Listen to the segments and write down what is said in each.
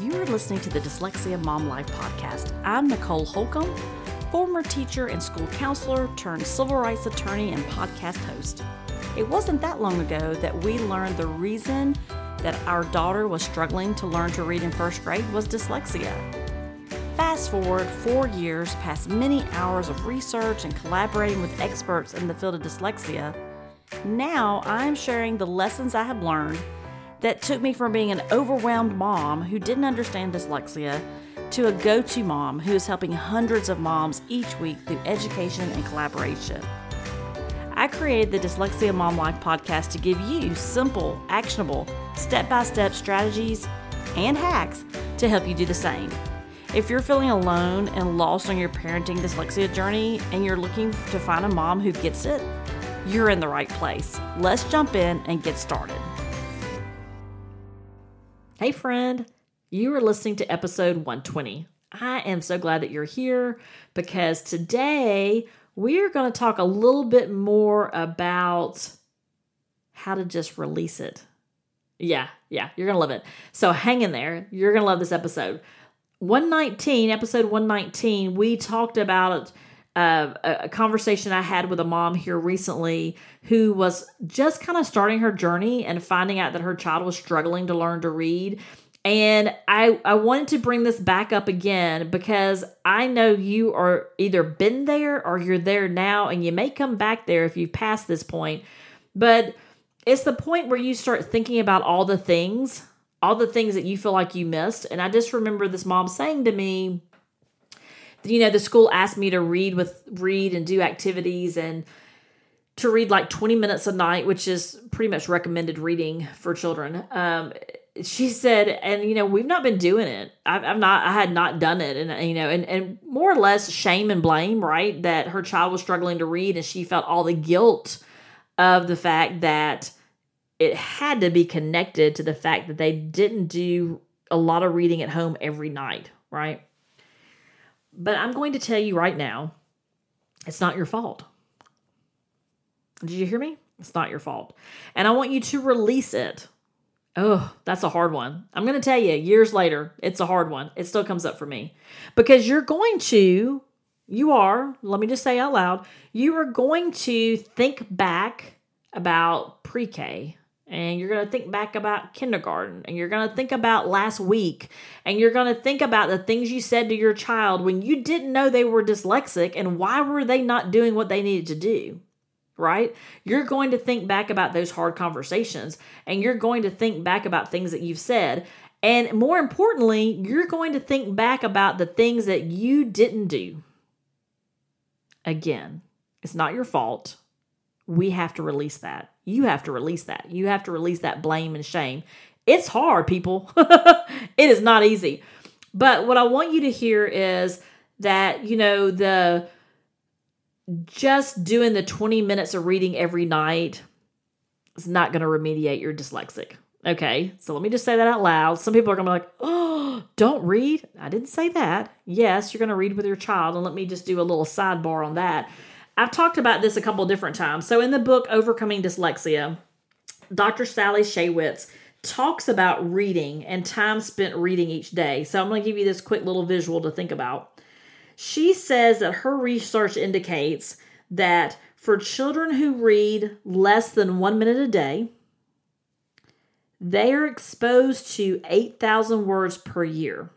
You are listening to the Dyslexia Mom Life podcast. I'm Nicole Holcomb, former teacher and school counselor turned civil rights attorney and podcast host. It wasn't that long ago that we learned the reason that our daughter was struggling to learn to read in first grade was dyslexia. Fast forward 4 years past many hours of research and collaborating with experts in the field of dyslexia, now I'm sharing the lessons I have learned that took me from being an overwhelmed mom who didn't understand dyslexia to a go-to mom who is helping hundreds of moms each week through education and collaboration. I created the Dyslexia Mom Life podcast to give you simple, actionable, step-by-step strategies and hacks to help you do the same. If you're feeling alone and lost on your parenting dyslexia journey and you're looking to find a mom who gets it, you're in the right place. Let's jump in and get started. Hey friend, you are listening to episode 120. I am so glad that you're here because today we are going to talk a little bit more about how to just release it. Yeah, you're going to love it. So hang in there. You're going to love this episode. Episode 119, we talked about a conversation I had with a mom here recently who was just kind of starting her journey and finding out that her child was struggling to learn to read. And I wanted to bring this back up again because I know you are either been there or you're there now, and you may come back there if you've passed this point. But it's the point where you start thinking about all the things that you feel like you missed. And I just remember this mom saying to me, you know, the school asked me to read and do activities and to read like 20 minutes a night, which is pretty much recommended reading for children. She said, and, you know, we've not been doing it. I had not done it. And, you know, and more or less shame and blame, right? That her child was struggling to read, and she felt all the guilt of the fact that it had to be connected to the fact that they didn't do a lot of reading at home every night, right? But I'm going to tell you right now, it's not your fault. Did you hear me? It's not your fault. And I want you to release it. Oh, that's a hard one. I'm going to tell you, years later, it's a hard one. It still comes up for me. Because let me just say out loud, you are going to think back about pre-K. And you're going to think back about kindergarten, and you're going to think about last week, and you're going to think about the things you said to your child when you didn't know they were dyslexic and why were they not doing what they needed to do, right? You're going to think back about those hard conversations, and you're going to think back about things that you've said. And more importantly, you're going to think back about the things that you didn't do. Again, it's not your fault. We have to release that. You have to release that. You have to release that blame and shame. It's hard, people. It is not easy. But what I want you to hear is that, you know, the just doing the 20 minutes of reading every night is not going to remediate your dyslexic. Okay, so let me just say that out loud. Some people are going to be like, oh, don't read. I didn't say that. Yes, you're going to read with your child. And let me just do a little sidebar on that. I've talked about this a couple of different times. So in the book, Overcoming Dyslexia, Dr. Sally Shaywitz talks about reading and time spent reading each day. So I'm going to give you this quick little visual to think about. She says that her research indicates that for children who read less than 1 minute a day, they are exposed to 8,000 words per year.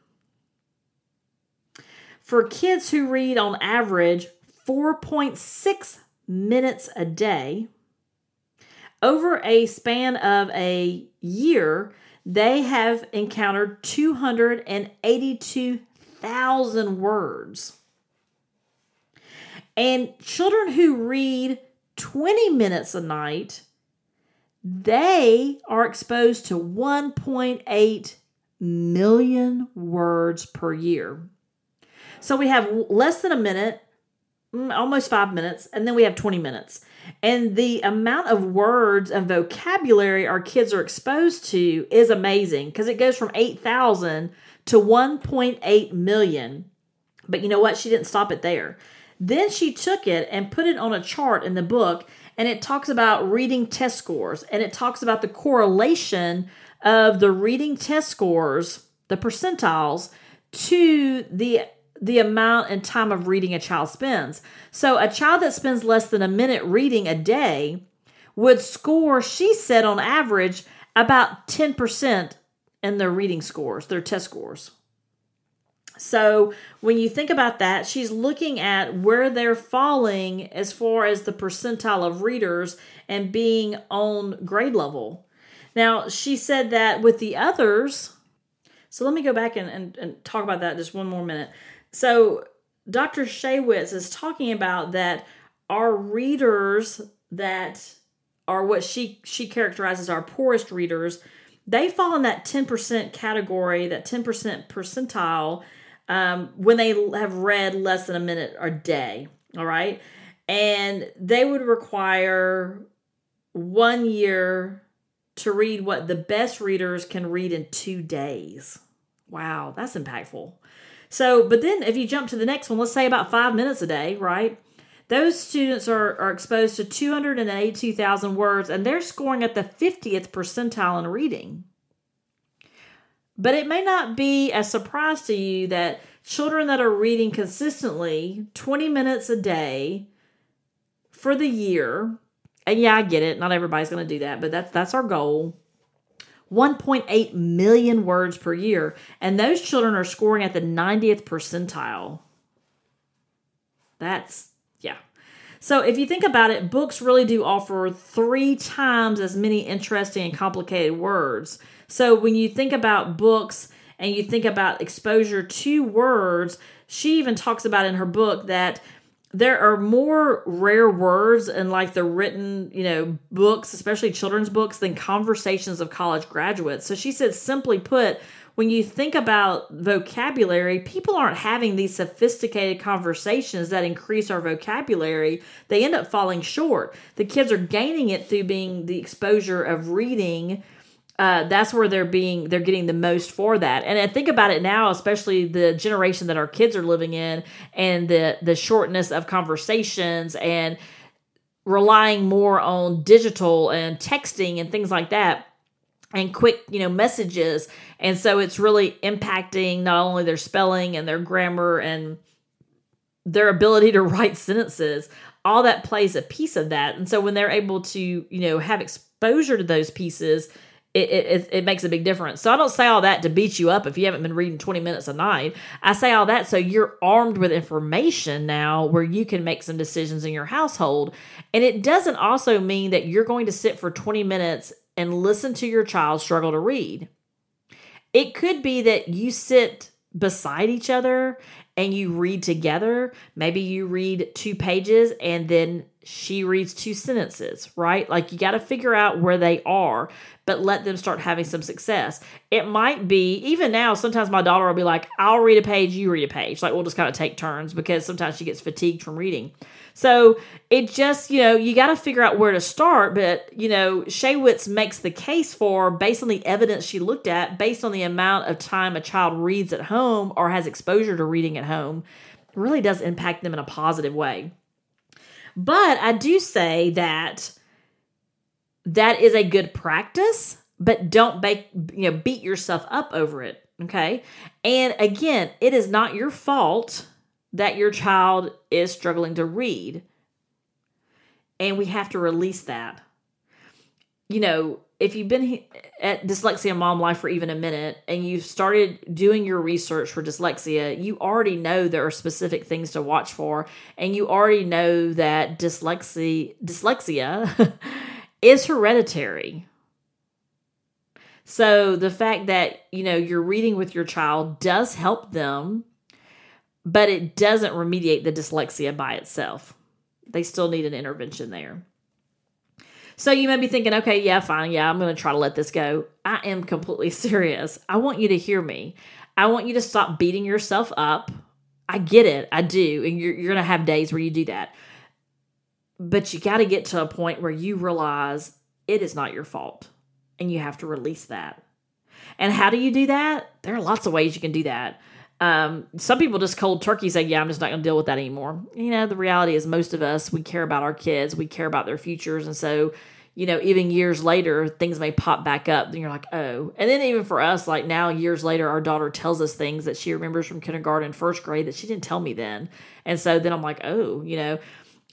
For kids who read on average 4.6 minutes a day, over a span of a year, they have encountered 282,000 words. And children who read 20 minutes a night, they are exposed to 1.8 million words per year. So we have less than a minute, almost 5 minutes, and then we have 20 minutes. And the amount of words and vocabulary our kids are exposed to is amazing because it goes from 8,000 to 1.8 million. But you know what? She didn't stop it there. Then she took it and put it on a chart in the book, and it talks about reading test scores, and it talks about the correlation of the reading test scores the percentiles, to the amount and time of reading a child spends. So a child that spends less than a minute reading a day would score, she said, on average, about 10% in their reading scores, their test scores. So when you think about that, she's looking at where they're falling as far as the percentile of readers and being on grade level. Now, she said that with the others, so let me go back and talk about that just one more minute. So Dr. Shaywitz is talking about that our readers that are what she characterizes our poorest readers, they fall in that 10% category, that 10% percentile, when they have read less than a minute or day, all right? And they would require 1 year to read what the best readers can read in 2 days. Wow, that's impactful. So, but then if you jump to the next one, let's say about 5 minutes a day, right? Those students are exposed to 282,000 words, and they're scoring at the 50th percentile in reading. But it may not be a surprise to you that children that are reading consistently 20 minutes a day for the year, and yeah, I get it, not everybody's going to do that, but that's our goal, 1.8 million words per year, and those children are scoring at the 90th percentile. That's, yeah. So if you think about it, books really do offer 3 times as many interesting and complicated words. So when you think about books and you think about exposure to words, she even talks about in her book that there are more rare words in like the written, books, especially children's books, than conversations of college graduates. So she said, simply put, when you think about vocabulary, people aren't having these sophisticated conversations that increase our vocabulary. They end up falling short. The kids are gaining it through being the exposure of reading. That's where they're getting the most for that. And I think about it now, especially the generation that our kids are living in and the shortness of conversations and relying more on digital and texting and things like that and quick, messages. And so it's really impacting not only their spelling and their grammar and their ability to write sentences. All that plays a piece of that. And so when they're able to, have exposure to those pieces, it makes a big difference. So I don't say all that to beat you up if you haven't been reading 20 minutes a night. I say all that so you're armed with information now where you can make some decisions in your household. And it doesn't also mean that you're going to sit for 20 minutes and listen to your child struggle to read. It could be that you sit beside each other and you read together. Maybe you read 2 pages and then she reads 2 sentences, right? Like, you got to figure out where they are, but let them start having some success. It might be, even now, sometimes my daughter will be like, I'll read a page, you read a page. Like, we'll just kind of take turns because sometimes she gets fatigued from reading. So it just, you got to figure out where to start. But, Shaywitz makes the case for, based on the evidence she looked at, based on the amount of time a child reads at home or has exposure to reading at home, really does impact them in a positive way. But I do say that is a good practice, but don't beat yourself up over it, okay? And again, it is not your fault that your child is struggling to read. And we have to release that. If you've been at Dyslexia Mom Life for even a minute and you've started doing your research for dyslexia, you already know there are specific things to watch for. And you already know that dyslexia is hereditary. So the fact that, you're reading with your child does help them, but it doesn't remediate the dyslexia by itself. They still need an intervention there. So you may be thinking, okay, yeah, fine. Yeah, I'm going to try to let this go. I am completely serious. I want you to hear me. I want you to stop beating yourself up. I get it. I do. And you're going to have days where you do that. But you got to get to a point where you realize it is not your fault and you have to release that. And how do you do that? There are lots of ways you can do that. Some people just cold turkey say, yeah, I'm just not going to deal with that anymore. The reality is most of us, we care about our kids. We care about their futures. And so, you know, even years later, things may pop back up and you're like, oh. And then even for us, like now years later, our daughter tells us things that she remembers from kindergarten, first grade that she didn't tell me then. And so then I'm like, oh, you know,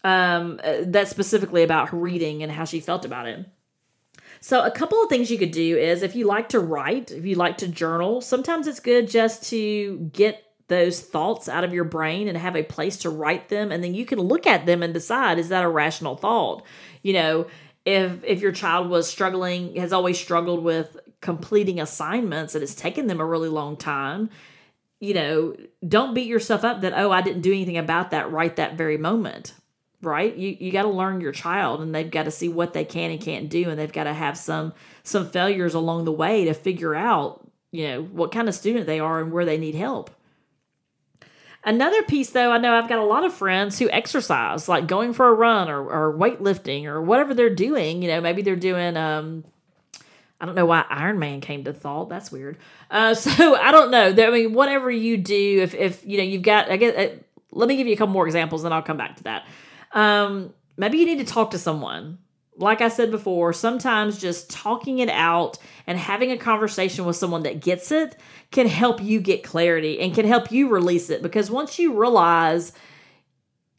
that's specifically about her reading and how she felt about it. So a couple of things you could do is if you like to write, if you like to journal, sometimes it's good just to get those thoughts out of your brain and have a place to write them. And then you can look at them and decide, is that a rational thought? You know, if your child was struggling, has always struggled with completing assignments and it's taken them a really long time, you know, don't beat yourself up that, oh, I didn't do anything about that right that very moment, right? You got to learn your child and they've got to see what they can and can't do. And they've got to have some failures along the way to figure out, you know, what kind of student they are and where they need help. Another piece, though, I know I've got a lot of friends who exercise, like going for a run or weightlifting or whatever they're doing. You know, maybe they're doing, I don't know why Ironman came to thought. That's weird. So I don't know. I mean, whatever you do, if you know, you've got, I guess, let me give you a couple more examples, then I'll come back to that. Maybe you need to talk to someone. Like I said before, sometimes just talking it out and having a conversation with someone that gets it can help you get clarity and can help you release it. Because once you realize,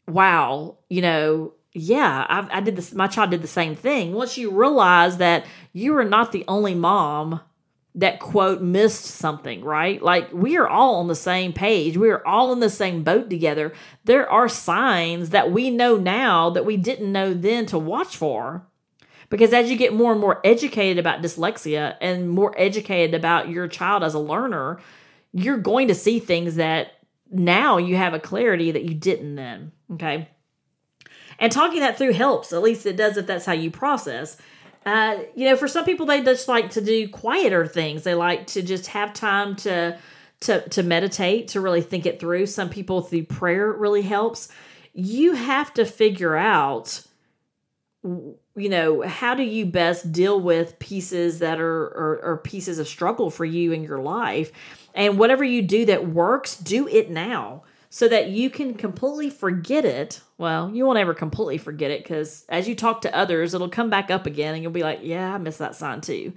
wow, you know, yeah, I did this, my child did the same thing. Once you realize that you are not the only mom that, quote, missed something, right? Like, we are all on the same page. We are all in the same boat together. There are signs that we know now that we didn't know then to watch for. Because as you get more and more educated about dyslexia and more educated about your child as a learner, you're going to see things that now you have a clarity that you didn't then, okay? And talking that through helps. At least it does if that's how you process. You know, for some people, they just like to do quieter things. They like to just have time to meditate, to really think it through. Some people through prayer really helps. You have to figure out, you know, how do you best deal with pieces that are pieces of struggle for you in your life? And whatever you do that works, do it now so that you can completely forget it. Well, you won't ever completely forget it because as you talk to others, it'll come back up again and you'll be like, yeah, I missed that sign too.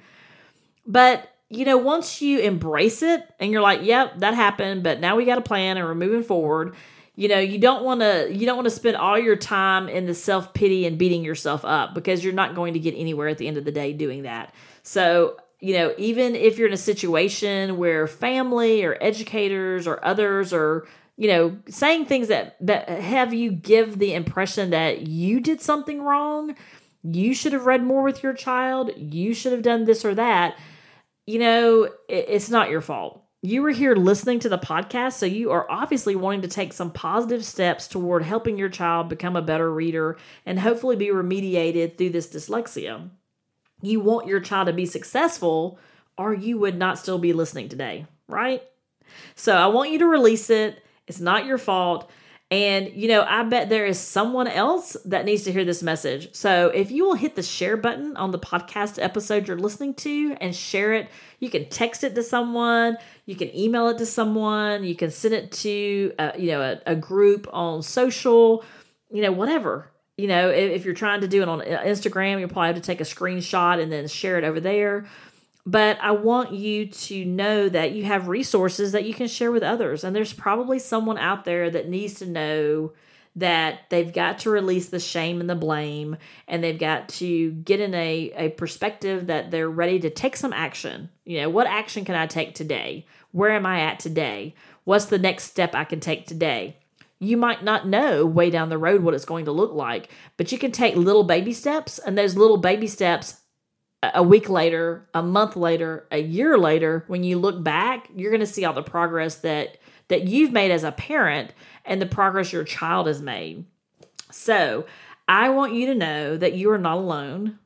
But, you know, once you embrace it and you're like, yep, that happened, but now we got a plan and we're moving forward. You know, you don't want to spend all your time in the self-pity and beating yourself up because you're not going to get anywhere at the end of the day doing that. So, you know, even if you're in a situation where family or educators or others are, you know, saying things that have you give the impression that you did something wrong, you should have read more with your child, you should have done this or that, you know, it's not your fault. You were here listening to the podcast, so you are obviously wanting to take some positive steps toward helping your child become a better reader and hopefully be remediated through this dyslexia. You want your child to be successful, or you would not still be listening today, right? So I want you to release it. It's not your fault. And, you know, I bet there is someone else that needs to hear this message. So if you will hit the share button on the podcast episode you're listening to and share it, you can text it to someone, you can email it to someone, you can send it to, you know, a group on social, you know, whatever. You know, if you're trying to do it on Instagram, you'll probably have to take a screenshot and then share it over there. But I want you to know that you have resources that you can share with others. And there's probably someone out there that needs to know that they've got to release the shame and the blame. And they've got to get in a perspective that they're ready to take some action. You know, what action can I take today? Where am I at today? What's the next step I can take today? You might not know way down the road what it's going to look like. But you can take little baby steps. And those little baby steps, a week later, a month later, a year later, when you look back, you're going to see all the progress that you've made as a parent and the progress your child has made. So I want you to know that you are not alone.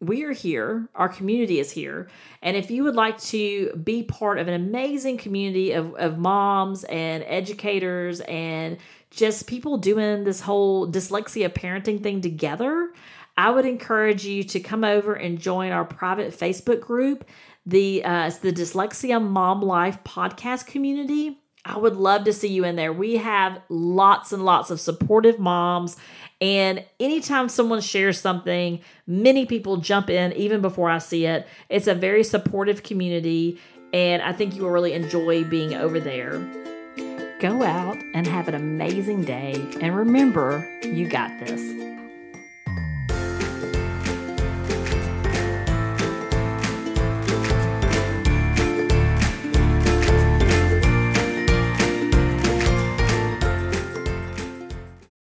We are here. Our community is here. And if you would like to be part of an amazing community of moms and educators and just people doing this whole dyslexia parenting thing together, I would encourage you to come over and join our private Facebook group. It's the Dyslexia Mom Life podcast community. I would love to see you in there. We have lots and lots of supportive moms. And anytime someone shares something, many people jump in even before I see it. It's a very supportive community. And I think you will really enjoy being over there. Go out and have an amazing day. And remember, you got this.